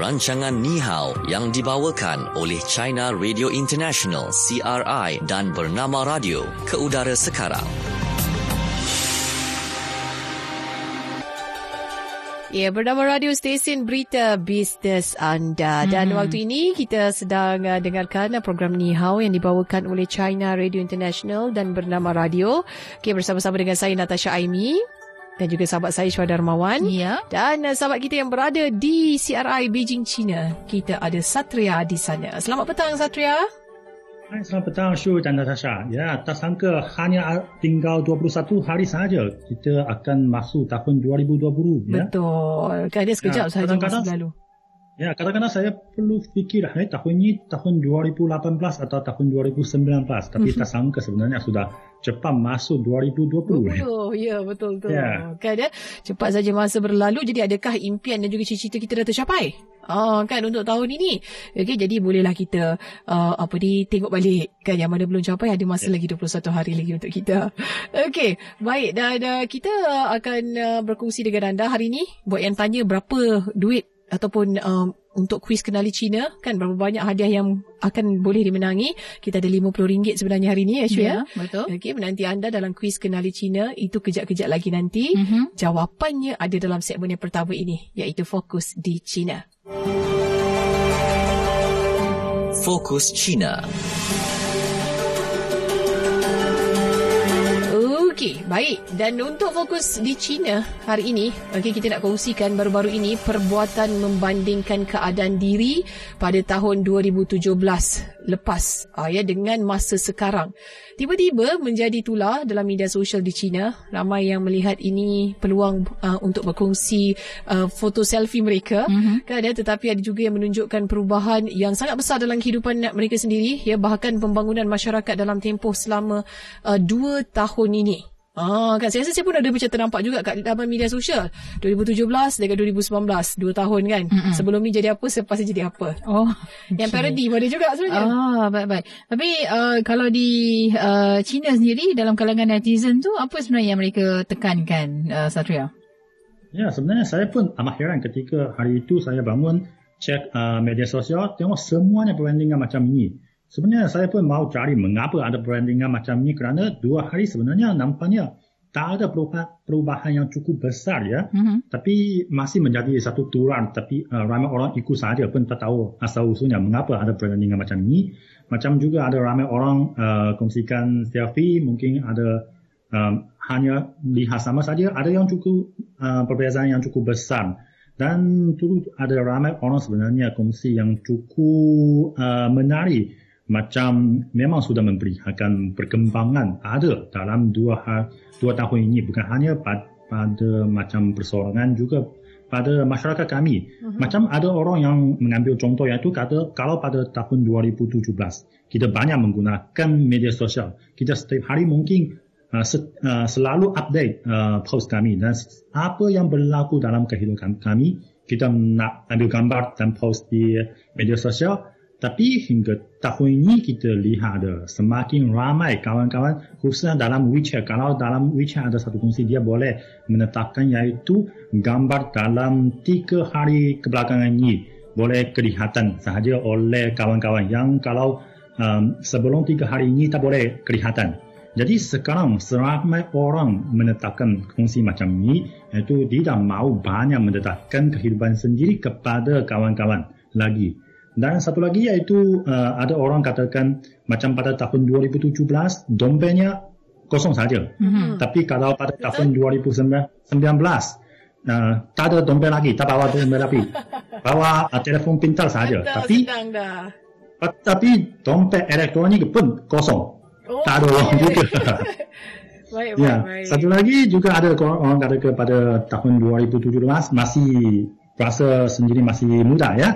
rancangan Nihao yang dibawakan oleh China Radio International (CRI) dan Bernama Radio ke udara sekarang. Ya, Bernama Radio, stesen berita bisnes anda. Dan waktu ini kita sedang dengarkan program Nihao yang dibawakan oleh China Radio International dan Bernama Radio. Okay, bersama-sama dengan saya Natasha Aimi dan juga sahabat saya Syu Darmawan. Ya. Dan sahabat kita yang berada di CRI Beijing, China. Kita ada Satria di sana. Selamat petang, Satria. Hai, selamat petang Syu dan Natasha. Ya, tak sangka hanya tinggal 21 hari sahaja kita akan masuk tahun 2020. Ya? Betul. Kerana sekejap ya, sahaja masa lalu. Ya, kadang-kadang saya perlu fikir tahun ini tahun 2018 atau tahun 2019. Tapi tak sangka sebenarnya sudah cepat masuk 2020. Ya, betul-betul. Yeah. Kan, ya? Cepat saja masa berlalu. Jadi adakah impian dan juga cita-cita kita dah tercapai? Kan untuk tahun ini. Okey, jadi bolehlah kita tengok balik. Kan yang mana belum capai ada masa lagi 21 hari lagi untuk kita. Okey, baik. Dan kita akan berkongsi dengan anda hari ini. Buat yang tanya berapa duit ataupun untuk kuis kenali Cina, kan berapa banyak hadiah yang akan boleh dimenangi. Kita ada RM50 sebenarnya hari ini, Ashley. Ya, betul. Okey, menanti anda dalam kuis kenali Cina itu kejap-kejap lagi nanti. Jawapannya ada dalam segmen yang pertama ini, iaitu Fokus di Cina. Fokus Cina. Okey, baik. Dan untuk Fokus di China hari ini, okey, kita nak kongsikan baru-baru ini perbuatan membandingkan keadaan diri pada tahun 2017 lepas dengan masa sekarang. Tiba-tiba menjadi tular dalam media sosial di China. Ramai yang melihat ini peluang untuk berkongsi foto selfie mereka. Kan, tetapi ada juga yang menunjukkan perubahan yang sangat besar dalam kehidupan mereka sendiri. Ya, bahkan pembangunan masyarakat dalam tempoh selama 2 tahun ini. Kan, saya rasa saya pun ada macam ternampak juga kat dalam media sosial 2017 dengan 2019, 2 tahun kan. Sebelum ni jadi apa, selepas ni jadi apa. Yang parody pun ada juga sebenarnya. Baik-baik. Tapi kalau di China sendiri, dalam kalangan netizen tu, apa sebenarnya yang mereka tekankan, Satria? Ya, sebenarnya saya pun amat heran ketika hari itu saya bangun cek media sosial, tengok semuanya perbandingan macam ini. Sebenarnya saya pun mahu cari mengapa ada perbandingan macam ni, kerana 2 hari sebenarnya nampaknya tak ada perubahan yang cukup besar, ya. Tapi masih menjadi satu tular, tapi ramai orang ikut sahaja pun tak tahu asal-usulnya mengapa ada perbandingan macam ni. Macam juga ada ramai orang kongsikan selfie, mungkin ada hanya lihat sama saja, ada yang cukup perbezaan yang cukup besar. Dan turut ada ramai orang sebenarnya kongsi yang cukup menarik. Macam memang sudah memberikan perkembangan ada dalam 2 tahun ini, bukan hanya pada macam persorangan, juga pada masyarakat kami. Macam ada orang yang mengambil contoh, iaitu kata kalau pada tahun 2017 kita banyak menggunakan media sosial, kita setiap hari mungkin selalu update post kami dan apa yang berlaku dalam kehidupan kami, kita nak ambil gambar dan post di media sosial. Tapi hingga tahun ini kita lihat ada semakin ramai kawan-kawan, khususnya dalam WeChat. Kalau dalam WeChat ada satu fungsi, dia boleh menetapkan iaitu gambar dalam 3 hari kebelakangan ini boleh kelihatan sahaja oleh kawan-kawan yang kalau sebelum 3 hari ini tak boleh kelihatan. Jadi sekarang seramai orang menetapkan fungsi macam ini, iaitu tidak mahu banyak menetapkan kehidupan sendiri kepada kawan-kawan lagi. Dan satu lagi iaitu ada orang katakan macam pada tahun 2017 dompetnya kosong saja. Tapi kalau pada tahun 2019 tak ada dompet lagi, tak bawa dompet lagi. Bawa telefon pintar saja. Tapi dompet elektronik pun kosong. Tak ada orang juga. Baik. Satu lagi juga ada orang kata kepada tahun 2017 masih rasa sendiri masih muda, ya.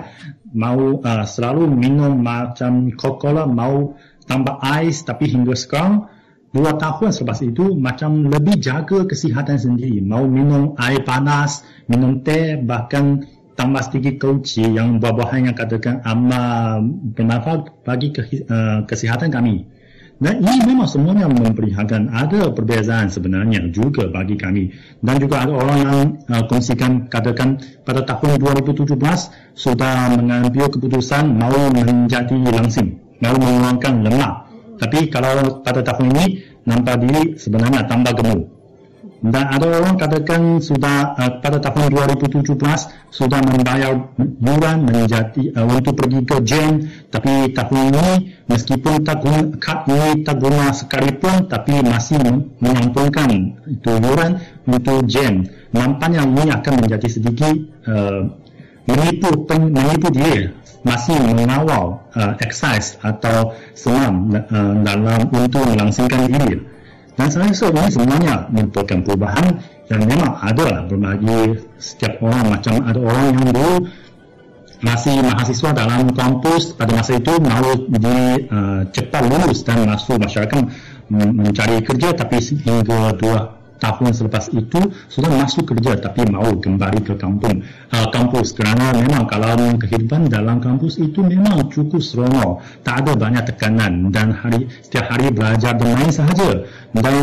Mau selalu minum macam Coca-Cola, mau tambah ais, tapi hingga sekarang 2 tahun selepas itu macam lebih jaga kesihatan sendiri. Mau minum air panas, minum teh, bahkan tambah sedikit koci yang buah-buahan yang katakan amat bermanfaat bagi kesihatan kami. Dan ini memang semuanya memperlihatkan ada perbezaan sebenarnya juga bagi kami. Dan juga ada orang yang kongsikan katakan pada tahun 2017 sudah mengambil keputusan mau menjadi langsing, mau mengurangi lemak. Tapi kalau pada tahun ini nampak diri sebenarnya tambah gemuk. Dan ada orang katakan sudah pada tahun 2017 sudah membayar yuran menjadi untuk pergi ke gym, tapi tahun ini meskipun tak guna sekalipun tapi masih menyampungkan itu yuran untuk gym. Nampaknya ini akan menjadi sedikit menipu dia masih mengawal exercise atau senam dalam untuk melangsingkan diri. Dan saya rasa ini sebenarnya merupakan perubahan yang memang ada berbagai setiap orang. Macam ada orang yang dulu masih mahasiswa dalam kampus pada masa itu mahu di cepat lulus dan masuk masyarakat mencari kerja, tapi hingga 2 tahun selepas itu sudah masuk kerja tapi mahu kembali ke kampus kerana memang kalau kehidupan dalam kampus itu memang cukup seronok, tak ada banyak tekanan dan setiap hari belajar bermain sahaja. Dan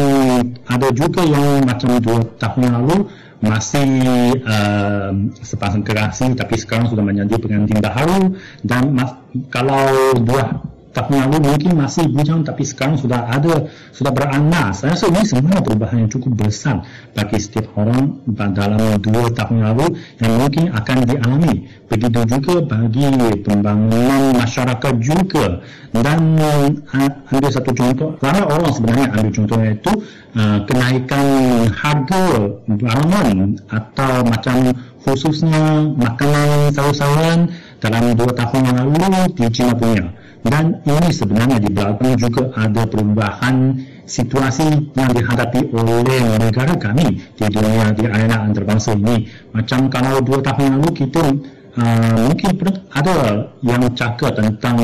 ada juga yang macam 2 tahun lalu masih sepasang kekasih tapi sekarang sudah menjadi pengantin baharu, dan kalau 2 tahun lalu mungkin masih bujang tapi sekarang sudah beranak. Saya rasa ini sebenarnya perubahan yang cukup besar bagi setiap orang dalam 2 tahun lalu yang mungkin akan dialami. Begitu juga bagi pembangunan masyarakat juga. Dan ambil satu contoh, ramai orang sebenarnya ambil contohnya itu kenaikan harga barangan atau macam khususnya makanan sayur-sayuran dalam 2 tahun lalu di China punya. Dan ini sebenarnya di belakang juga ada perubahan situasi yang dihadapi oleh negara kami di dunia, di arena antarabangsa ini. Macam kalau 2 tahun lalu kita mungkin ada yang cakap tentang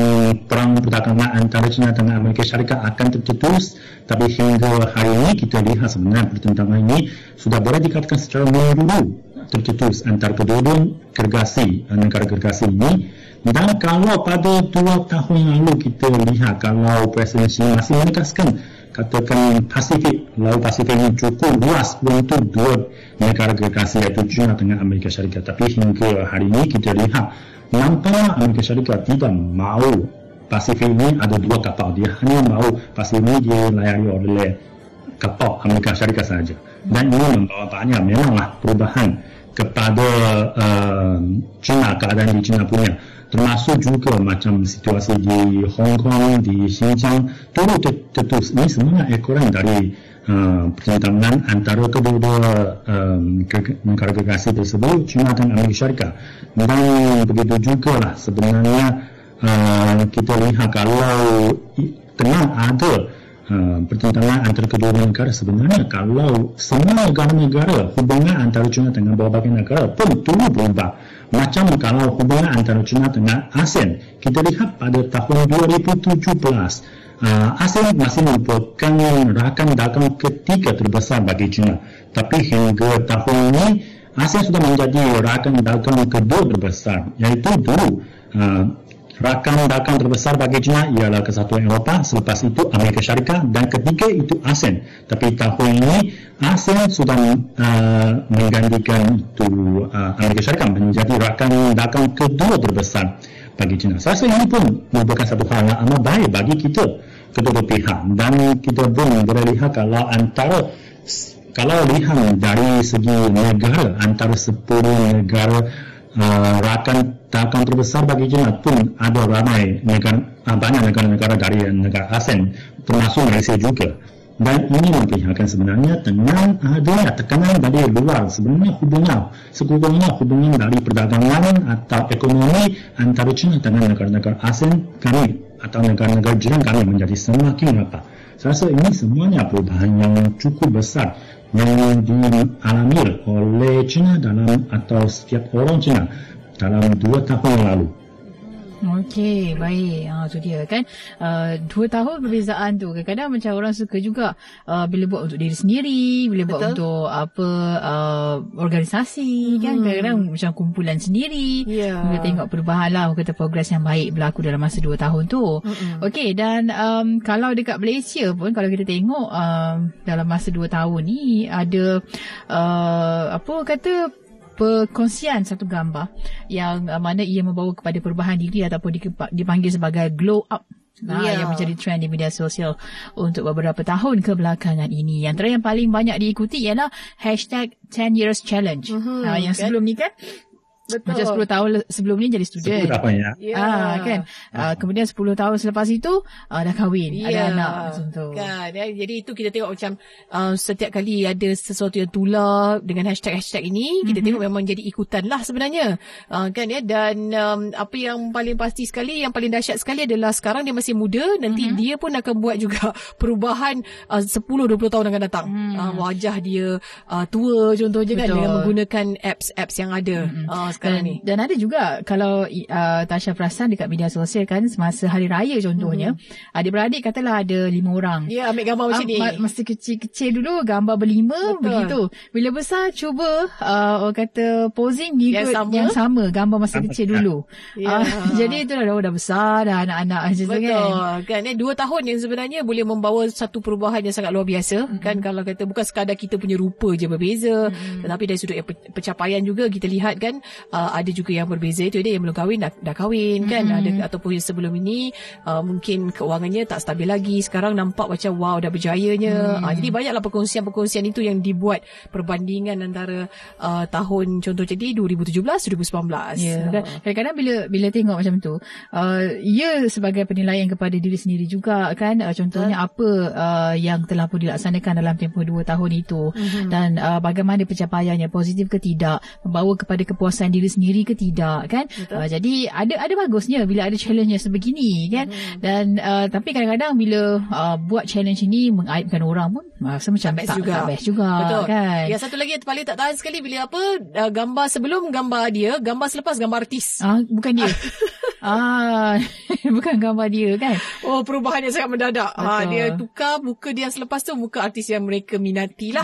perang perdagangan antara China dengan Amerika Syarikat akan tercetus, tapi hingga hari ini kita lihat sebenarnya pertentangan ini sudah boleh dikatakan secara menyeluruh tercetus antara kedua negara gergasi ini. Dan kalau pada 2 tahun lalu kita lihat kalau Presiden Xi masih menegaskan katakan Laut Pasifik ini cukup luas untuk 2 negara gergasi iaitu China dengan Amerika Syarikat, tapi hingga hari ini kita lihat nampaknya Amerika Syarikat tidak mahu Pasifik ini ada 2 kapal, dia hanya mahu Pasifik ini dilayari oleh kapal Amerika Syarikat sahaja. Dan ini membawa banyak memanglah perubahan kepada China, keadaan di China punya, termasuk juga macam situasi di Hong Kong, di Xinjiang turut tercetus. Ini sebenarnya ekoran dari pertentangan antara kedua negara gergasi tersebut, China dan Amerika Syarikat. Dan begitu juga lah sebenarnya kita lihat kalau tengah ada pertentangan antara kedua negara, sebenarnya kalau semua negara-negara hubungan antara China dengan berbagai negara pun turut berubah. Macam kalau hubungan antara China dengan ASEAN, kita lihat pada tahun 2017 ASEAN masih merupakan rakan dagang ketiga terbesar bagi China, tapi hingga tahun ini ASEAN sudah menjadi rakan dagang kedua terbesar, iaitu dulu rakan dagang terbesar bagi China ialah Kesatuan Eropah, selepas itu Amerika Syarikat dan ketiga itu ASEAN. Tapi tahun ini ASEAN sudah menggantikan itu Amerika Syarikat menjadi rakan dagang kedua terbesar bagi China. Saya rasa ini pun merupakan satu hal yang amat baik bagi kita kedua pihak. Dan kita pun boleh lihat kalau kalau lihat dari segi negara, antara 10 negara rakan dagang terbesar bagi China pun ada ramai banyak negara-negara dari negara ASEAN, termasuk Malaysia juga. Dan ini memperlihatkan sebenarnya tengah ada tekanan dari luar. Sebenarnya hubungan dari perdagangan atau ekonomi antara China dengan negara-negara ASEAN kami atau negara-negara jiran kami menjadi semakin rapat. Saya rasa ini semuanya perubahan yang cukup besar yang dialami oleh China dalam atau setiap orang China dalam 2 tahun lalu. Okey, baik. Itu dia kan. 2 tahun perbezaan tu. Kadang-kadang macam orang suka juga bila buat untuk diri sendiri, bila buat untuk apa organisasi kan. Kadang-kadang macam kumpulan sendiri. Bila tengok perubahan lah, kata progres yang baik berlaku dalam masa 2 tahun tu. Okey, dan kalau dekat Malaysia pun kalau kita tengok dalam masa 2 tahun ni ada perkongsian satu gambar yang mana ia membawa kepada perubahan diri ataupun dipanggil sebagai glow up. Yang menjadi trend di media sosial untuk beberapa tahun kebelakangan ini. Antara yang paling banyak diikuti ialah #10 Years Challenge. Yang sebelum ni kan, macam 10 tahun sebelum ni jadi student. Kemudian 10 tahun selepas itu dah kahwin, ada anak macam tu. Kan. Jadi itu kita tengok macam setiap kali ada sesuatu yang tular dengan hashtag-hashtag ini, kita tengok memang jadi ikutan lah sebenarnya. Dan apa yang paling pasti sekali, yang paling dahsyat sekali adalah sekarang dia masih muda, nanti dia pun akan buat juga perubahan 10-20 tahun akan datang. Wajah dia tua contohnya kan, dengan menggunakan apps-apps yang ada. Sekarang ni. Dan ada juga kalau Tasha perasan dekat media sosial kan, semasa hari raya contohnya, adik-beradik katalah ada 5 orang. Ya, ambil gambar macam ni. Masa kecil-kecil dulu gambar berlima begitu. Bila besar cuba orang kata posing yang sama gambar masa kecil dulu. Jadi itulah dah besar dah anak-anak macam tu kan. 2 tahun yang sebenarnya boleh membawa satu perubahan yang sangat luar biasa kan, kalau kata bukan sekadar kita punya rupa je berbeza, tetapi dari sudut pencapaian juga kita lihat kan. Ada juga yang berbeza, itu dia yang belum kahwin dah kahwin kan, ada ataupun sebelum ini mungkin keuangannya tak stabil lagi, sekarang nampak macam wow dah berjayanya. Jadi banyaklah perkongsian-perkongsian itu yang dibuat perbandingan antara tahun contoh jadi 2017 2019. Dan kadang-kadang bila tengok macam tu ia sebagai penilaian kepada diri sendiri juga kan, contohnya apa yang telah pun dilaksanakan dalam tempoh 2 tahun itu, dan bagaimana pencapaiannya, positif ke tidak, membawa kepada kepuasan diri sendiri ke tidak kan. Jadi ada bagusnya bila ada challenge sebegini kan. Dan tapi kadang-kadang bila buat challenge ini mengaibkan orang pun rasa macam tak best juga. Kan. Ya, satu lagi yang paling tak tahan sekali bila apa gambar sebelum gambar dia, gambar selepas gambar artis. Bukan dia. Bukan gambar dia kan. Oh, perubahan yang sangat mendadak. Dia tukar muka dia selepas tu muka artis yang mereka minati lah.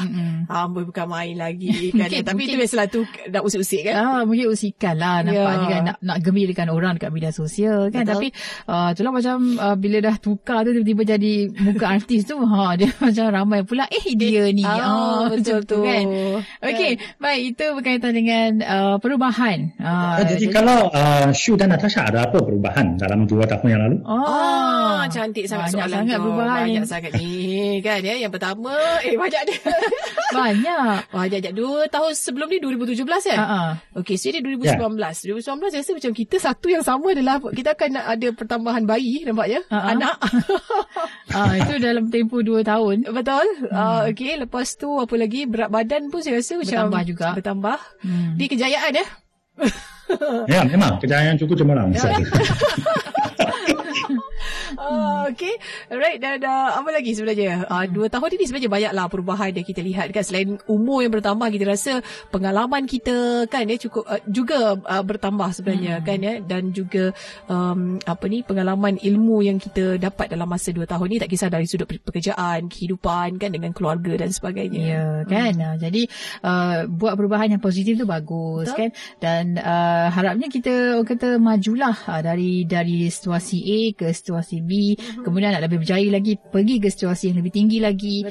Bukan main lagi kan. Tapi itu biasalah tu nak usik-usik kan. Mungkin usikan lah nampaknya kan, nak gembirakan orang dekat media sosial kan. Tapi itulah macam bila dah tukar tu tiba-tiba jadi muka artis tu, dia macam ramai pula dia ni. Betul tu kan. Okey, baik, itu berkaitan dengan perubahan. Jadi kalau Syu dan Natasha ada apa perubahan dalam 2 tahun yang lalu? Cantik sangat banyak soalan sangat tu. Banyak sangat ni kan ya. Yang pertama, banyak dia. Banyak. 2 tahun sebelum ni 2017 kan? Okey, so dia 2019. 2019 saya rasa macam kita satu yang sama adalah kita akan ada pertambahan bayi nampaknya. Anak. Itu dalam tempoh 2 tahun. Betul. Okey, lepas tu apa lagi? Berat badan pun saya rasa macam bertambah. Di kejayaan ya. Ya, memang kejayaan cukup cemerlang. Okay, alright, dan apa lagi sebenarnya? 2 tahun ini sebenarnya banyaklah perubahan yang kita lihat kan. Selain umur yang bertambah, kita rasa pengalaman kita kan ya cukup juga bertambah sebenarnya kan ya. Dan juga pengalaman ilmu yang kita dapat dalam masa 2 tahun ni, tak kisah dari sudut pekerjaan, kehidupan kan, dengan keluarga dan sebagainya. Ya kan. Jadi buat perubahan yang positif tu bagus. Betul. Kan. Dan harapnya kita kata majulah dari situasi A ke situasi B, kemudian nak lebih berjaya lagi, pergi ke situasi yang lebih tinggi lagi.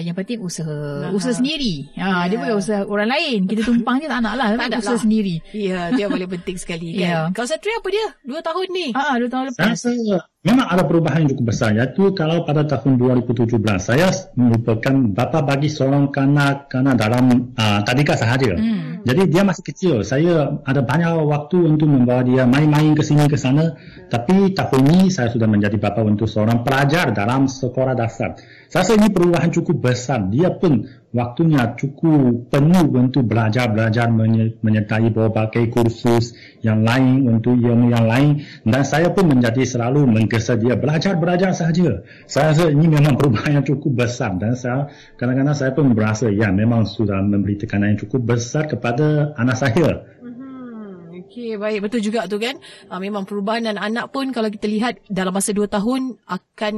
Yang penting usaha. Usaha sendiri. Dia bukan usaha orang lain. Kita tumpang je tak nak lah. Tak usaha sendiri. Ya, dia paling penting sekali kan. Kalau Satria apa dia? 2 tahun ni. 2 tahun lepas. Memang ada perubahan yang cukup besar, iaitu kalau pada tahun 2017 saya merupakan bapa bagi seorang kanak-kanak dalam tadika sahaja. Jadi dia masih kecil, saya ada banyak waktu untuk membawa dia main-main ke sini ke sana. Tapi tahun ini saya sudah menjadi bapa untuk seorang pelajar dalam sekolah dasar. Saya rasa ini perubahan cukup besar, dia pun waktunya cukup penuh untuk belajar menyertai berbagai kursus yang lain untuk ilmu yang lain. Dan saya pun menjadi selalu menggesa dia belajar sahaja. Saya rasa ini memang perubahan yang cukup besar, dan saya kadang-kadang saya pun berasa ya memang sudah memberi tekanan yang cukup besar kepada anak saya. Okey, baik. Betul juga tu kan. Memang perubahan dan anak pun kalau kita lihat dalam masa 2 tahun akan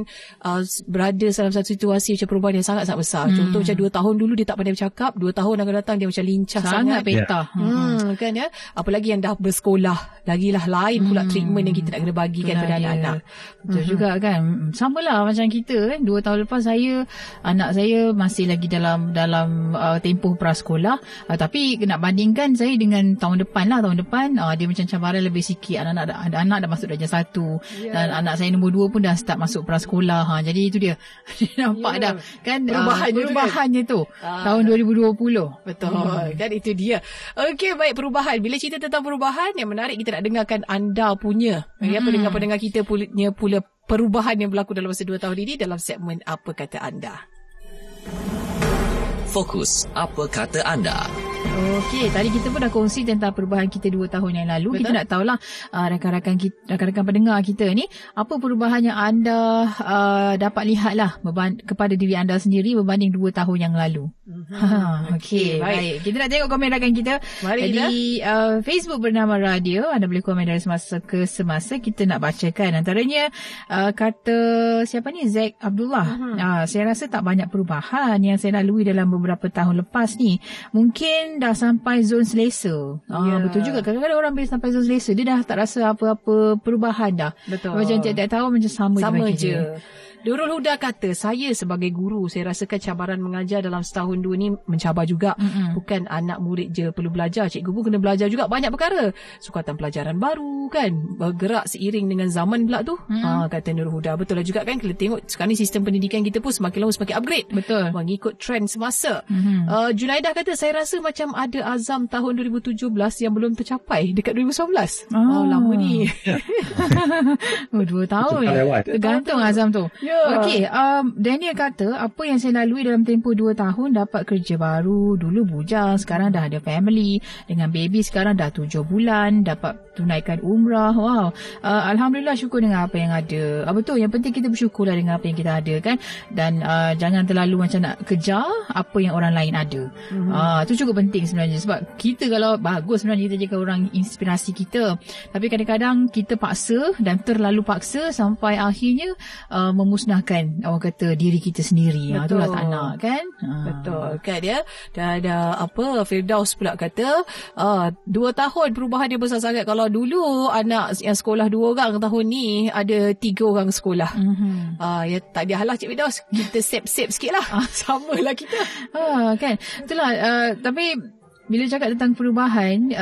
berada dalam satu situasi macam perubahan yang sangat-sangat besar. Contoh macam 2 tahun dulu dia tak pandai bercakap, 2 tahun akan datang dia macam lincah sangat. Peta. Yeah. Kan ya. Apalagi yang dah bersekolah, lagilah lain pula treatment yang kita nak kena bagikan pada anak-anak. Betul juga kan. Samalah macam kita kan. 2 tahun lepas saya, anak saya masih lagi dalam tempoh prasekolah. Tapi nak bandingkan saya dengan tahun depan dia macam cabaran lebih sikit. Anak-anak dah masuk darjah 1, dan anak saya nombor 2 pun dah start masuk prasekolah. Jadi itu dia nampak dah kan perubahannya tu tahun 2020. Betul kan, itu dia. Okey, baik, perubahan. Bila cerita tentang perubahan, yang menarik kita nak dengarkan anda punya ya, pendengar-pendengar kita punya pula perubahan yang berlaku dalam masa 2 tahun ini dalam segmen Apa Kata Anda. Fokus Apa Kata Anda. Okey, tadi kita pun dah kongsi tentang perubahan kita 2 tahun yang lalu. Betul. Kita nak tahulah rakan-rakan pendengar kita ni, apa perubahan yang anda dapat lihatlah kepada diri anda sendiri berbanding 2 tahun yang lalu. Okey, baik. Kita nak tengok komen rakan kita. Mari di Facebook bernama Radio. Anda boleh komen dari semasa ke semasa. Kita nak bacakan antaranya kata siapa ni, Zack Abdullah. Saya rasa tak banyak perubahan yang saya lalui dalam beberapa tahun lepas ni. Mungkin sampai zon selesa. Betul juga. Kadang-kadang orang bila sampai zon selesa, dia dah tak rasa apa-apa perubahan dah. Betul. Macam tiap-tiap tahun macam sama je. Nurul Huda kata, saya sebagai guru, saya rasakan cabaran mengajar dalam setahun 2 ni mencabar juga. Bukan anak murid je perlu belajar. Cikgu pun kena belajar juga banyak perkara. Sukatan pelajaran baru kan. Bergerak seiring dengan zaman pula tu. Kata Nurul Huda. Betul lah juga kan. Kita tengok sekarang ni sistem pendidikan kita pun semakin lama semakin upgrade. Betul. Mengikut trend semasa. Junaidah kata, saya rasa macam ada azam tahun 2017 yang belum tercapai dekat 2019. Lama ni. 2 tahun. Tergantung azam tu. Okey, Daniel kata, apa yang saya lalui dalam tempoh 2 tahun, dapat kerja baru, dulu bujang, sekarang dah ada family, dengan baby sekarang dah 7 bulan, dapat tunaikan umrah. Wow. Alhamdulillah, syukur dengan apa yang ada. Betul, yang penting kita bersyukurlah dengan apa yang kita ada kan, dan jangan terlalu macam nak kejar apa yang orang lain ada. Itu cukup penting sebenarnya, sebab kita kalau bagus sebenarnya kita jadikan orang inspirasi kita, tapi kadang-kadang kita paksa dan terlalu paksa sampai akhirnya memusnahkan orang kata diri kita sendiri. Itulah tak nak kan. Betul kan ya. Dan ada apa, Firdaus pula kata 2 tahun perubahan dia besar sangat. Kalau dulu anak yang sekolah 2 orang, tahun ni ada 3 orang sekolah. Ya tak biarlah Cik Firdaus, kita save sikit lah. Samalah kita kan. Itulah. Tapi bila cakap tentang perubahan,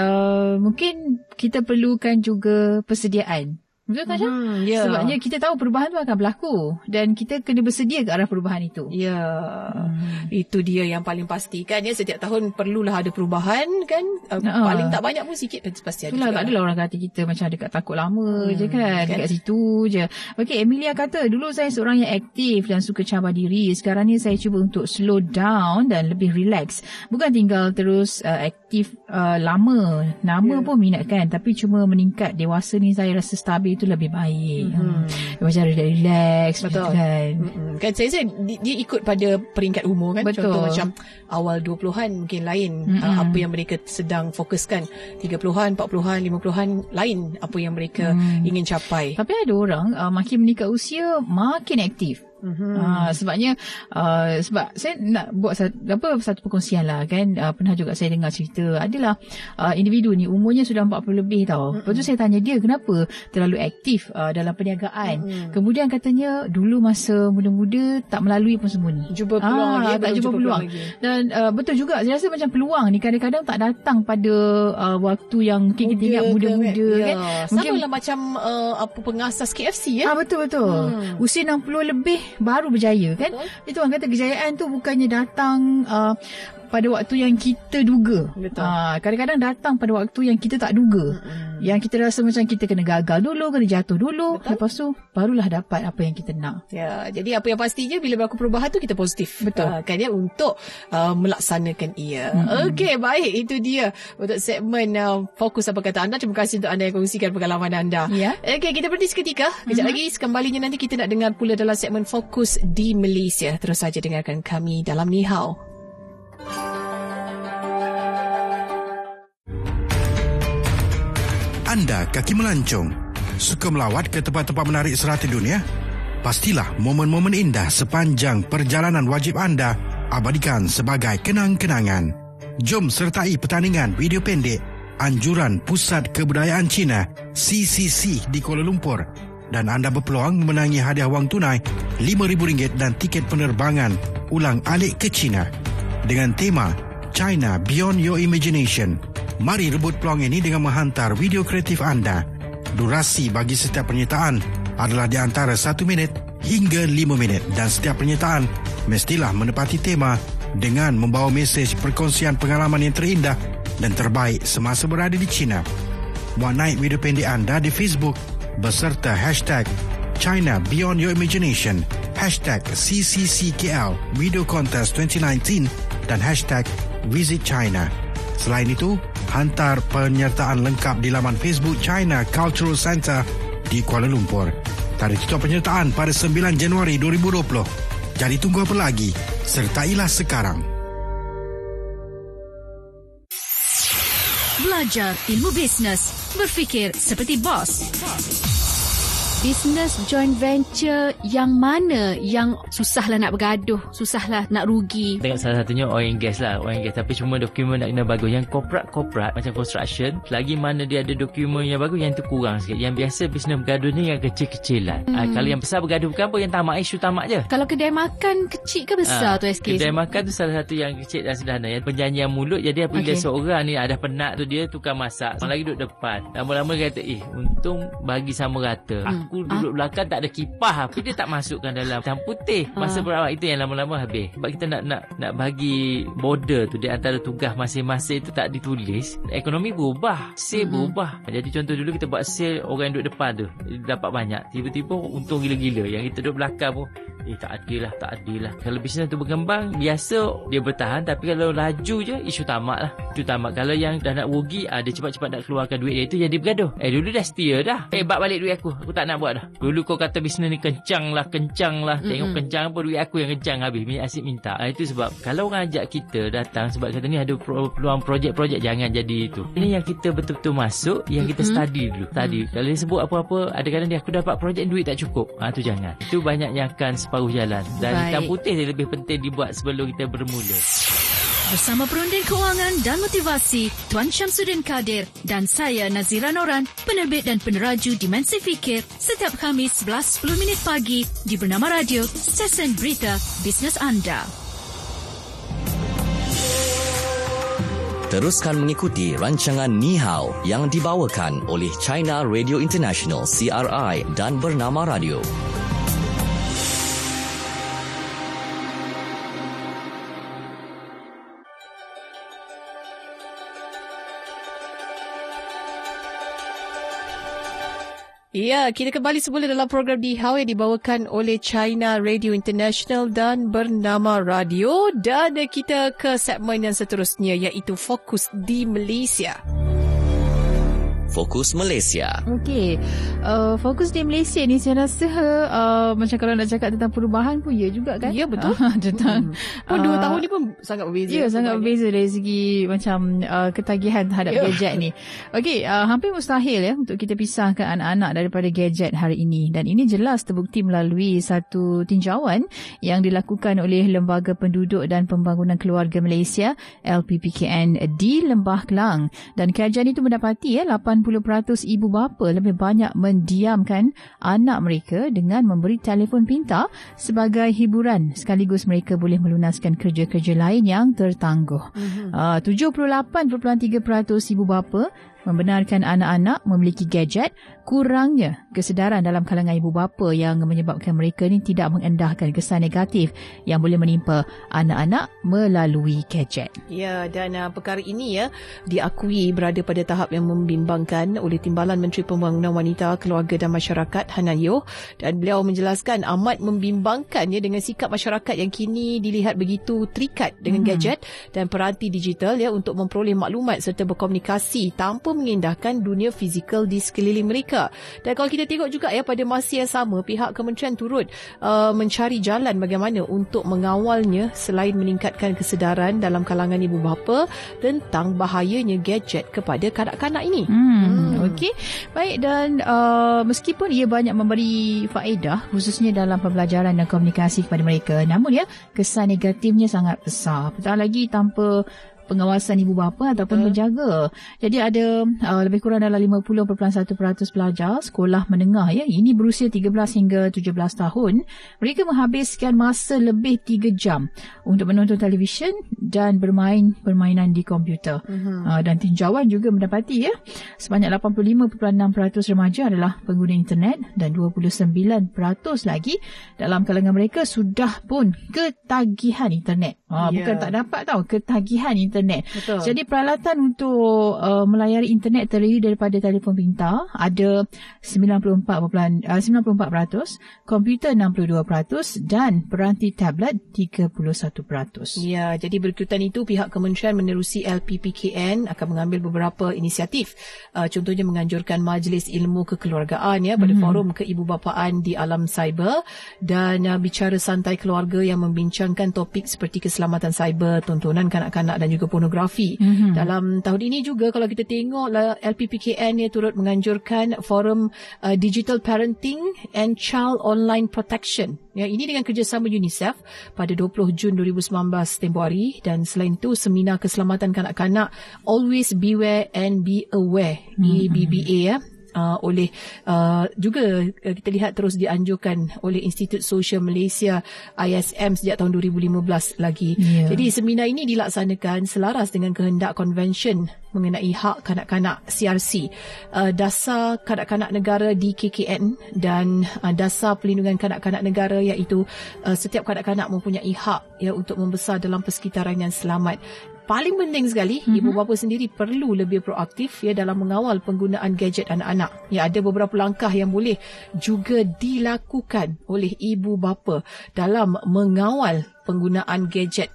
mungkin kita perlukan juga persediaan. Betul tak, Syah? Sebabnya kita tahu perubahan tu akan berlaku dan kita kena bersedia ke arah perubahan itu. Ya, itu dia yang paling pasti kan ya. Setiap tahun perlulah ada perubahan kan. Paling tak banyak pun sikit pasti ada. Itulah, tak adalah orang kata kita macam dekat takut lama je kan. Dekat situ je. Okey, Emilia kata, dulu saya seorang yang aktif dan suka cabar diri. Sekarang ni saya cuba untuk slow down dan lebih relax. Bukan tinggal terus aktif lama. Nama pun minat kan, tapi cuma meningkat. Dewasa ni saya rasa stabil, itu lebih baik. Macam relax. Betul kan. Kan saya dia ikut pada peringkat umur kan. Betul. Contoh macam awal 20-an mungkin lain apa yang mereka sedang fokuskan. 30-an, 40-an, 50-an lain apa yang mereka ingin capai. Tapi ada orang makin meningkat usia makin aktif. Sebabnya sebab saya nak buat satu perkongsian lah kan. Pernah juga saya dengar cerita, adalah individu ni umurnya sudah 40 lebih tau. Lepas tu saya tanya dia kenapa terlalu aktif dalam perniagaan. Kemudian katanya dulu masa muda-muda tak melalui pun semua ni, jumpa peluang dia tak jumpa peluang. Dan betul juga, saya rasa macam peluang ni kadang-kadang tak datang pada waktu yang kita ingat muda-muda kan. Mungkin samalah macam apa, pengasas KFC ya. Betul-betul usia 60 lebih baru berjaya kan. Itu orang kata kejayaan tu bukannya datang pada waktu yang kita duga. Kadang-kadang datang pada waktu yang kita tak duga. Yang kita rasa macam kita kena gagal dulu, kena jatuh dulu. Lepas tu barulah dapat apa yang kita nak. Ya, jadi apa yang pastinya bila berlaku perubahan tu kita positif. Kan ya, untuk melaksanakan ia. Okey, baik, itu dia untuk segmen Fokus Apa Kata Anda. Terima kasih untuk anda yang kongsikan pengalaman anda. Okey, kita berhenti seketika. Kejap lagi sekembalinya nanti kita nak dengar pula dalam segmen Fokus di Malaysia. Terus saja dengarkan kami dalam Nihao. Anda kaki melancong, suka melawat ke tempat-tempat menarik serata dunia? Pastilah momen-momen indah sepanjang perjalanan wajib anda abadikan sebagai kenang-kenangan. Jom sertai pertandingan video pendek anjuran Pusat Kebudayaan Cina (CCC) di Kuala Lumpur dan anda berpeluang memenangi hadiah wang tunai RM5,000 dan tiket penerbangan ulang-alik ke China dengan tema China Beyond Your Imagination. Mari rebut peluang ini dengan menghantar video kreatif anda. Durasi bagi setiap penyertaan adalah di antara 1 minit hingga 5 minit dan setiap penyertaan mestilah menepati tema dengan membawa mesej perkongsian pengalaman yang terindah dan terbaik semasa berada di China. Muat naik video pendek anda di Facebook beserta hashtag China Beyond Your Imagination, hashtag CCCKL Video Contest 2019 dan hashtag Visit China. Selain itu, hantar penyertaan lengkap di laman Facebook China Cultural Centre di Kuala Lumpur. Tarikh tutup penyertaan pada 9 Januari 2020. Jadi tunggu apa lagi? Sertailah sekarang. Belajar ilmu bisnes, berfikir seperti bos. Bisnes joint venture yang mana yang susahlah nak bergaduh, susahlah nak rugi. Tengok salah satunya oil and gas. Tapi cuma dokumen nak kena bagus. Yang korporat macam construction, lagi mana dia ada dokumen yang bagus, yang tu kurang sikit. Yang biasa bisnes bergaduh ni yang kecil-kecilan. Kalau yang besar bergaduh bukan apa, yang tamak, isu tamak je. Kalau kedai makan kecil ke besar tu SK? Kedai makan tu salah satu yang kecil dan sederhana. Yang penjanjian mulut, jadi apabila seorang ni ada penat tu dia tukar masak. Orang lagi duduk depan. Lama-lama kata, untung bagi sama rata. Duduk belakang tak ada kipas, tapi dia tak masukkan dalam hitam putih. Masa berawak itu yang lama-lama habis. Sebab kita nak bagi border tu di antara tugas masing-masing tu tak ditulis. Ekonomi berubah, sale berubah. Jadi contoh dulu kita buat sale, orang yang duduk depan tu dapat banyak, tiba-tiba untung gila-gila. Yang kita duduk belakang pun tak adil lah. Kalau bisnes tu berkembang, biasa dia bertahan, tapi kalau laju je, isu tamak. Kalau yang dah nak rugi, dia cepat-cepat nak keluarkan duit dia, itu jadi bergaduh. Dulu dah setia dah, bak balik duit aku tak nak buat dah. Dulu kau kata bisnes ni kencang lah. Tengok kencang apa, duit aku yang kencang habis. Minyak asyik minta. Itu sebab kalau orang ajak kita datang, sebab kata ni ada peluang projek-projek, jangan jadi itu. Ini yang kita betul-betul masuk, yang kita study dulu. Kalau dia sebut apa-apa, ada kadang dia aku dapat projek, duit tak cukup. Itu jangan. Itu banyak yang akan separuh jalan. Dan hitam putih dia lebih penting dibuat sebelum kita bermula. Bersama Perunding Kewangan dan Motivasi, Tuan Syamsuddin Kadir dan saya Nazira Noran, penerbit dan peneraju Dimensi Fikir, setiap Khamis 11.10 pagi di Bernama Radio, stesen berita bisnes anda. Teruskan mengikuti rancangan Nihao yang dibawakan oleh China Radio International (CRI) dan Bernama Radio. Ya, kita kembali semula dalam program Nihao yang dibawakan oleh China Radio International dan Bernama Radio. Dan kita ke segmen yang seterusnya, iaitu Fokus di Malaysia. Fokus Malaysia. Okey, Fokus di Malaysia ni saya rasa macam kalau nak cakap tentang perubahan pun ya juga kan? Ya, betul. Tentang pun 2 tahun ni pun sangat berbeza. Ya, sangat berbeza dari segi macam ketagihan terhadap gadget ni. Okey, hampir mustahil untuk kita pisahkan anak-anak daripada gadget hari ini. Dan ini jelas terbukti melalui satu tinjauan yang dilakukan oleh Lembaga Penduduk dan Pembangunan Keluarga Malaysia LPPKN di Lembah Kelang. Dan kajian itu mendapati 80% ibu bapa lebih banyak mendiamkan anak mereka dengan memberi telefon pintar sebagai hiburan, sekaligus mereka boleh melunaskan kerja-kerja lain yang tertangguh. 78.3% ibu bapa membenarkan anak-anak memiliki gadget. Kurangnya kesedaran dalam kalangan ibu bapa yang menyebabkan mereka ni tidak mengendahkan kesan negatif yang boleh menimpa anak-anak melalui gadget. Ya, dan perkara ini diakui berada pada tahap yang membimbangkan oleh Timbalan Menteri Pembangunan Wanita, Keluarga dan Masyarakat Hannah Yeoh, dan beliau menjelaskan amat membimbangkan dengan sikap masyarakat yang kini dilihat begitu terikat dengan gadget dan peranti digital untuk memperoleh maklumat serta berkomunikasi tanpa mengindahkan dunia fizikal di sekeliling mereka. Dan kalau kita tengok juga ya, pada masa yang sama pihak kementerian turut mencari jalan bagaimana untuk mengawalnya selain meningkatkan kesedaran dalam kalangan ibu bapa tentang bahayanya gadget kepada kanak-kanak ini. Okey. Baik, dan meskipun ia banyak memberi faedah khususnya dalam pembelajaran dan komunikasi kepada mereka, namun ya kesan negatifnya sangat besar. Apatah lagi tanpa pengawasan ibu bapa ataupun penjaga. Jadi ada lebih kurang dalam 50.1% pelajar sekolah menengah ya, ini berusia 13 hingga 17 tahun, mereka menghabiskan masa lebih 3 jam untuk menonton televisyen dan bermain permainan di komputer. Dan tinjauan juga mendapati ya, sebanyak 85.6% remaja adalah pengguna internet dan 29% lagi dalam kalangan mereka sudah pun ketagihan internet. Bukan tak dapat tau, ketagihan internet. Betul. Jadi peralatan untuk melayari internet terdiri daripada telefon pintar ada 94%, komputer 62% dan peranti tablet 31%. Ya, jadi berkaitan itu pihak kementerian menerusi LPPKN akan mengambil beberapa inisiatif. Contohnya menganjurkan majlis ilmu kekeluargaan ya pada forum keibubapaan di alam cyber dan bicara santai keluarga yang membincangkan topik seperti keselamatan cyber, tontonan kanak-kanak dan juga pornografi. Dalam tahun ini juga kalau kita tengok LPPKN ni turut menganjurkan forum digital parenting and child online protection. Ya, ini dengan kerjasama UNICEF pada 20 Jun 2019 tempoh hari. Dan selain itu seminar keselamatan kanak-kanak Always Beware and Be Aware, ABBA ya. Oleh juga kita lihat terus dianjurkan oleh Institut Sosial Malaysia ISM sejak tahun 2015 lagi. Jadi seminar ini dilaksanakan selaras dengan kehendak Convention mengenai hak kanak-kanak CRC, dasar kanak-kanak negara di KKN dan dasar pelindungan kanak-kanak negara, iaitu setiap kanak-kanak mempunyai hak ya untuk membesar dalam persekitaran yang selamat. Paling penting sekali, ibu bapa sendiri perlu lebih proaktif ya dalam mengawal penggunaan gadget anak-anak. Ya, ada beberapa langkah yang boleh juga dilakukan oleh ibu bapa dalam mengawal penggunaan gadget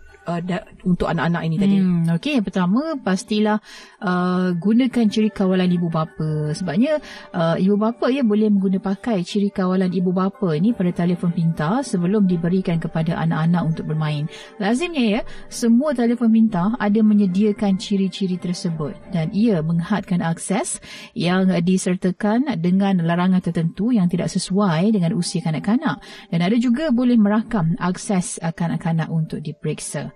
untuk anak-anak ini tadi. Okey, yang pertama pastilah gunakan ciri kawalan ibu bapa. Sebabnya ibu bapa ya boleh menggunakan ciri kawalan ibu bapa ini pada telefon pintar sebelum diberikan kepada anak-anak untuk bermain. Lazimnya ya, semua telefon pintar ada menyediakan ciri-ciri tersebut dan ia menghadkan akses yang disertakan dengan larangan tertentu yang tidak sesuai dengan usia kanak-kanak, dan ada juga boleh merakam akses kanak-kanak untuk diperiksa.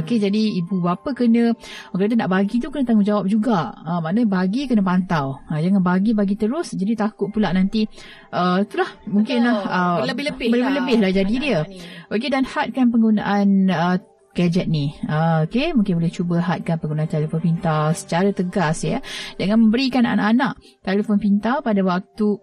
Okey, jadi ibu bapa kena, orang kata nak bagi tu kena tanggungjawab juga. Maknanya bagi kena pantau. Jangan bagi terus, jadi takut pula nanti itulah mungkinlah lebih-lebih lah jadi dia. Okey, dan hadkan penggunaan gadget ni. Okey, mungkin boleh cuba hadkan penggunaan telefon pintar secara tegas ya, dengan memberikan anak-anak telefon pintar pada waktu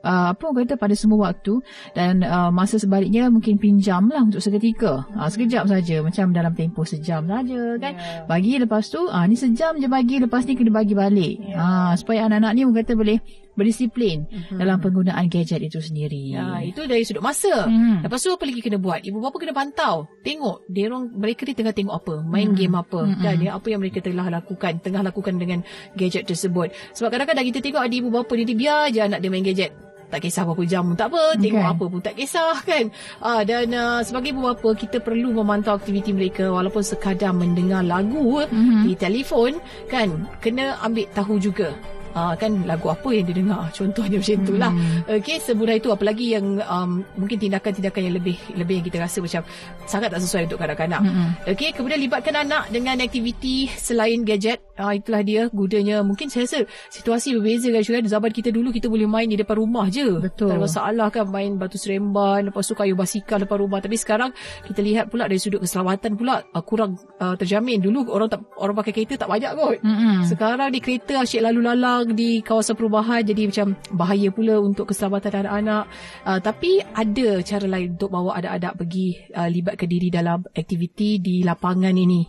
pada semua waktu, dan masa sebaliknya mungkin pinjamlah untuk seketika. Sekejap saja, macam dalam tempoh sejam saja kan. Bagi lepas tu ni sejam je bagi, lepas ni kena bagi balik. Supaya anak-anak ni orang kata boleh berdisiplin dalam penggunaan gadget itu sendiri. Itu dari sudut masa. Lepas tu apa lagi kena buat? Ibu bapa kena pantau, tengok mereka ni tengah tengok apa, main game apa, dan apa yang mereka tengah lakukan dengan gadget tersebut. Sebab kadang-kadang kita tengok ada ibu bapa ni dia biar je anak dia main gadget, tak kisah berapa jam pun tak apa, tengok apa pun tak kisah kan. Dan sebagai ibu bapa kita perlu memantau aktiviti mereka, walaupun sekadar mendengar lagu di telefon kan, kena ambil tahu juga. Kan lagu apa yang dia dengar, contohnya macam itulah. Okey, semudah itu. Apalagi yang mungkin tindakan-tindakan yang lebih yang kita rasa macam sangat tak sesuai untuk kanak-kanak. Okey, kemudian libatkan anak dengan aktiviti selain gadget. Itulah dia gunanya. Mungkin saya rasa situasi berbeza kan. Zaman kita dulu kita boleh main di depan rumah je, tak ada masalah kan, main batu seremban, lepas tu kayu basikal depan rumah. Tapi sekarang kita lihat pula dari sudut keselamatan pula kurang terjamin. Dulu orang pakai kereta tak banyak kot. Sekarang di kereta asyik lalu lalang orang di kawasan perumahan, jadi macam bahaya pula untuk keselamatan anak-anak. Tapi ada cara lain untuk bawa anak-anak pergi libatkan diri dalam aktiviti di lapangan ini.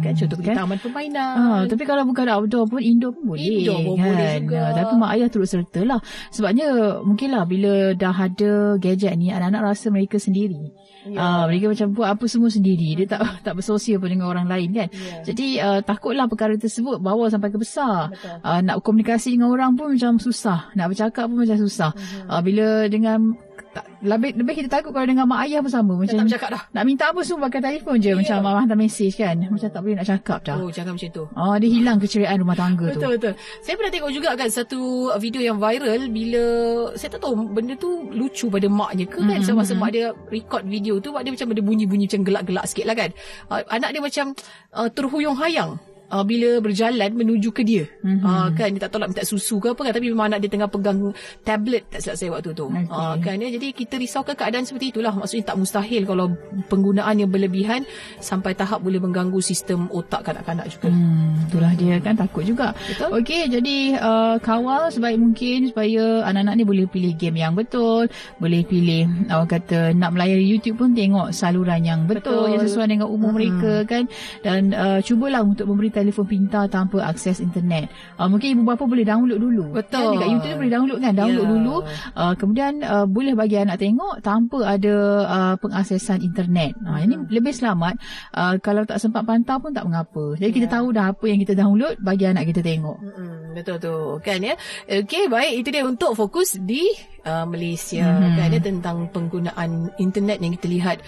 Kan contoh kita taman permainan. Tapi kalau bukan outdoor pun indoor pun boleh. Indoor pun boleh juga. Tapi mak ayah turut sertalah. Sebabnya mungkinlah bila dah ada gadget ni, anak-anak rasa mereka sendiri. Mereka macam buat apa semua sendiri. Dia tak bersosial pun dengan orang lain kan. Jadi takutlah perkara tersebut bawa sampai ke besar. Nak komunikasi dengan orang pun macam susah, nak bercakap pun macam susah. Bila dengan lebih kita takut kalau dengan mak ayah pun sama, macam tak dah. Nak minta apa semua pakai telefon je, macam mak hantar mesej kan, macam tak boleh nak cakap dah. Oh, jangan macam tu. Dia hilang keceriaan rumah tangga tu. Betul. Saya pernah tengok juga kan satu video yang viral, bila saya tak tahu benda tu lucu pada maknya ke kan, so masa mak dia record video tu, mak dia macam ada bunyi-bunyi macam gelak-gelak sikit lah kan. Anak dia macam terhuyung-hayang bila berjalan menuju ke dia. Kan dia tak tahu nak minta susu ke apa kan, tapi memang anak dia tengah pegang tablet, tak silap saya waktu tu. Kan ya, jadi kita risaukan keadaan seperti itulah. Maksudnya tak mustahil kalau penggunaan yang berlebihan sampai tahap boleh mengganggu sistem otak kanak-kanak juga. Itulah dia kan, takut juga. Okey, jadi kawal sebaik mungkin supaya anak-anak ni boleh pilih game yang betul, boleh pilih orang kata nak melayari YouTube pun tengok saluran yang betul, yang sesuai dengan umur mereka kan, dan cubalah untuk memberitahu telefon pintar tanpa akses internet. Mungkin ibu bapa boleh download dulu. Betul. Kan, dekat YouTube boleh download kan. Download dulu. Kemudian boleh bagi anak tengok tanpa ada pengaksesan internet. Ini lebih selamat. Kalau tak sempat pantau pun tak mengapa. Jadi kita tahu dah apa yang kita download, bagi anak kita tengok. Betul tu. Kan ya. Okey, baik. Itu dia untuk fokus di Malaysia. Kan ya, tentang penggunaan internet yang kita lihat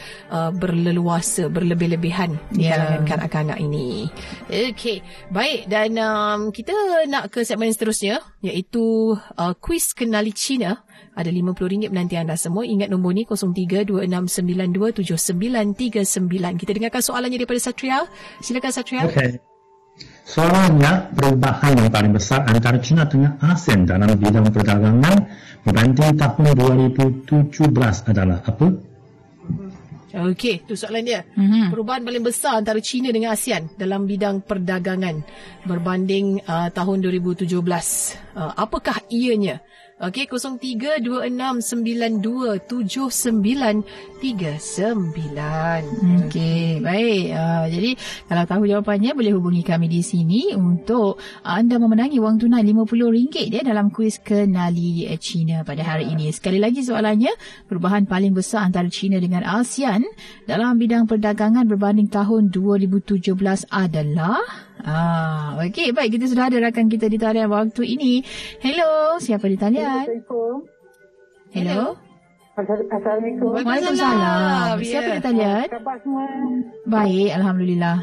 berleluasa, berlebih-lebihan di kalangan kanak-kanak ini. Okey, baik, dan kita nak ke segmen seterusnya, iaitu kuis kenali Cina. Ada RM50 menanti anda semua. Ingat nombor ni 0326927939. Kita dengarkan soalannya daripada Satria. Silakan Satria. Okey. Soalnya, perubahan yang paling besar antara China dengan ASEAN dalam bidang perdagangan berbanding tahun 2017 adalah apa? Okey, itu soalan dia. Perubahan paling besar antara China dengan ASEAN dalam bidang perdagangan berbanding tahun 2017. Apakah ianya? Okey, 0326927939. Okey, baik. Jadi kalau tahu jawapannya, boleh hubungi kami di sini untuk anda memenangi wang tunai RM50 dalam kuis Kenali China pada hari ini. Sekali lagi soalannya, perubahan paling besar antara China dengan ASEAN dalam bidang perdagangan berbanding tahun 2017 adalah... Okey, baik, kita sudah ada rakan kita di talian waktu ini. Hello, siapa di talian? Hello. Assalamualaikum. Waalaikumsalam. Siapa di talian? Khabar semua? Baik, alhamdulillah.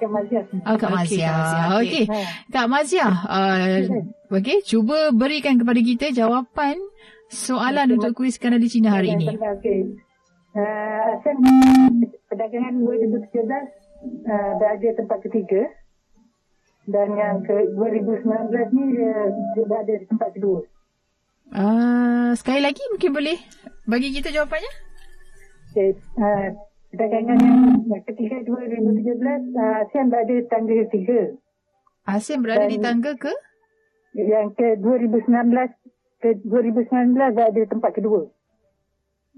Kak Mahziah. Kak Mahziah. Okey. Kak Mahziah, okey, cuba berikan kepada kita jawapan soalan untuk kuis Kenali China hari ini. Okey. Perdagangan 2017 berada tempat ketiga, dan yang ke 2019 ni dia berada di tempat kedua. Sekali lagi mungkin boleh bagi kita jawapannya? Okay. Perdagangan yang ketiga 2017, ASEAN berada di tangga ketiga. ASEAN berada dan di tangga ke? Yang ke 2019 berada di tempat kedua.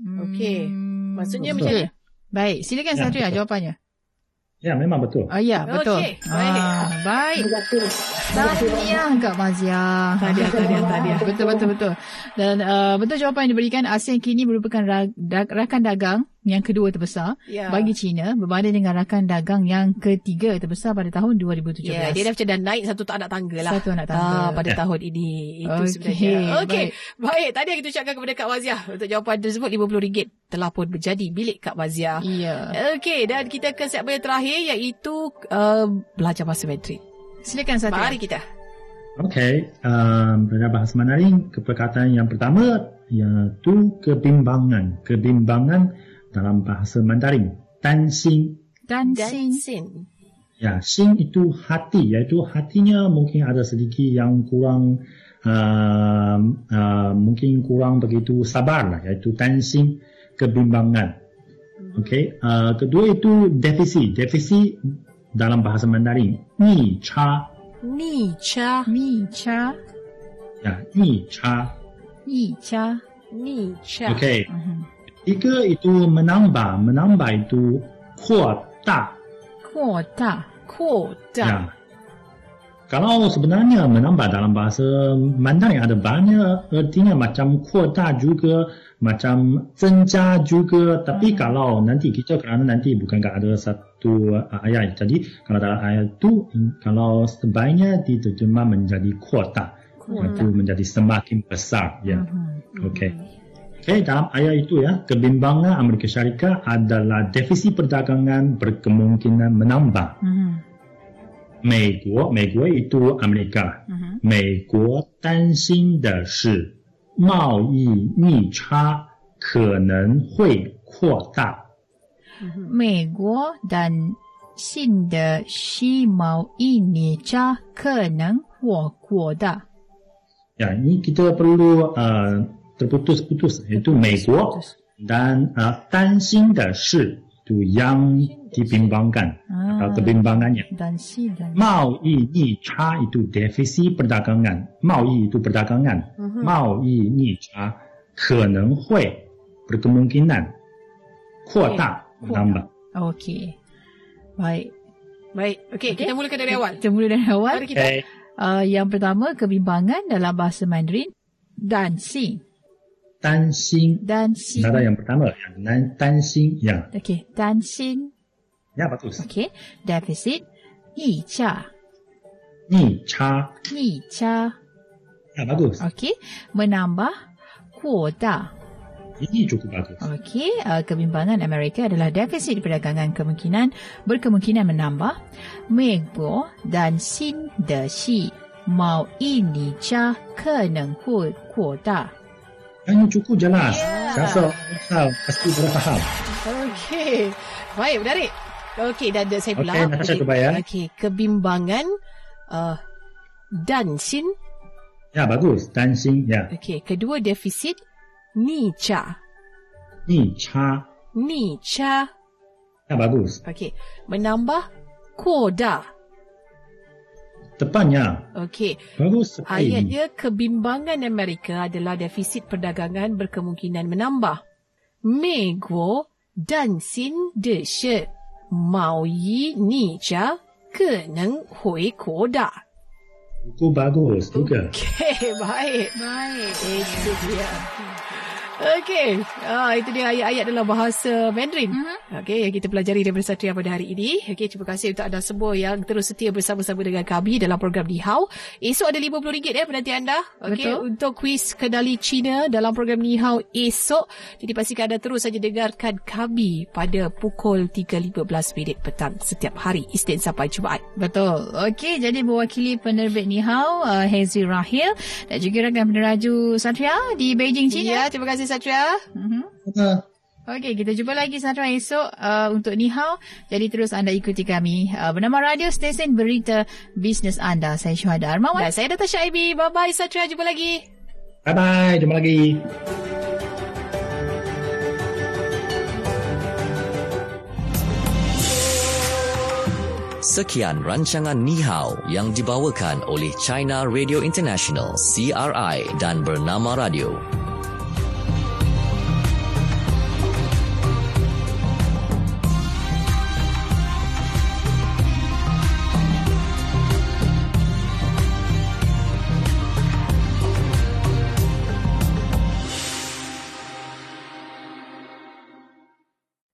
Okey. Maksudnya macam ni. Baik, silakan Satria jawapannya. Ya, memang betul. Ya, betul. Okay. Baik. Tahniah Kak Mahziah. Tahniah. Betul. Dan betul jawapan yang diberikan. ASEAN kini merupakan rakan dagang yang kedua terbesar bagi China berbanding dengan rakan dagang yang ketiga terbesar pada tahun 2017. Dia dah macam dah naik satu anak tangga pada tahun ini. Itu sebenarnya. Okey. Baik, tadi kita ucapkan kepada Kak Mahziah untuk jawapan tersebut. RM50 telah pun menjadi bilik Kak Mahziah. Okey, dan kita ke segmen terakhir, iaitu belajar bahasa Mandarin. Silakan Satria. Mari kita. Okey, belajar bahasa Mandarin. Perkataan yang pertama iaitu kebimbangan. Kebimbangan dalam bahasa Mandarin. Tan Xin. Ya, Xin itu hati. Iaitu hatinya mungkin ada sedikit yang kurang, mungkin kurang begitu sabarlah. Iaitu tan Xin, kebimbangan. Okey, kedua itu defisit. Defisit dalam bahasa Mandarin, ni cha. Ni cha. Ya, ni cha. Ni cha. Ni cha. Okey. Tiga itu menambah itu kuota. Ya. Kalau sebenarnya menambah dalam bahasa Mandarin ada banyak artinya macam kuota juga, macam cenca juga. Tapi kalau nanti kita kerana nanti bukankah ada satu ayat. Jadi kalau dalam ayat itu, kalau sebaiknya diterjemah menjadi kuota. Itu menjadi semakin besar. Ya. Okey. Okay, dalam ayat itu ya, kebimbangan Amerika Syarikat adalah defisit perdagangan berkemungkinan menambah. Mei Guo itu Amerika. Mei Guo tanshin de shi mao yi ni cha ke neng hui kuota. Mei Guo dan sin de shi mao yi ni cha ke neng hui kuota. Ya, ini kita perlu terputus-putus, itu Mei Guo dan tanshin de shi itu yang dibimbangkan atau kebimbangannya. Mao yi ni cha itu defisit perdagangan. Mao yi itu perdagangan. Mao yi ni cha keneng hui berkemungkinan kuota menambah. Okey. Baik. Okey, kita mulakan dari awal. Mari kita yang pertama kebimbangan dalam bahasa Mandarin dan xin. Nada yang pertama yang dan xin ya. Okey, dan xin. Ya, bagus. Okey, defisit ni cha. Ya, bagus. Okey, menambah kuota. Ini cukup bagus. Okey, kebimbangan Amerika adalah defisit perdagangan berkemungkinan menambah Mei Guo dan xin de shi mao yi ni cha ke neng hui kuota. Ini cukup jelas. Saya pasti berfaham. Okey. Baik, menarik. Okey, dan saya pula. Okey, Natasha cuba ya. Okey, kebimbangan dan xin. Ya, bagus. Dan xin, ya. Okey, kedua defisit ni cha. Ya, bagus. Okey, menambah kuota. Tepatnya. Okey. Ayatnya kebimbangan Amerika adalah defisit perdagangan berkemungkinan menambah. Mei Guo dan xin de shi mao yi ni cha ke neng hui kuota. Itu bagus juga. Okey, baik. Itu dia. Okey, itu dia ayat-ayat dalam bahasa Mandarin. Okey, yang kita pelajari daripada Satria pada hari ini. Okey, terima kasih untuk anda semua yang terus setia bersama-sama dengan kami dalam program Nihao. Esok ada RM50 penanti anda. Okey, untuk kuis kenali China dalam program Nihao esok. Jadi pastikan anda terus saja dengarkan kami pada pukul 3.15 petang setiap hari Isnin sampai Jumaat. Betul. Okey, jadi mewakili penerbit Nihao Hazy Rahil dan juga rakan peneraju Satria di Beijing, China. Ya, terima kasih Satria. Okey, kita jumpa lagi Satria esok untuk Nihao. Jadi terus anda ikuti kami bernama radio stesen berita bisnes anda. Saya Syu Darmawan. Dan saya Natasha Aimi. Bye-bye Satria, jumpa lagi. Bye-bye, jumpa lagi. Sekian rancangan Nihao yang dibawakan oleh China Radio International, CRI dan Bernama Radio.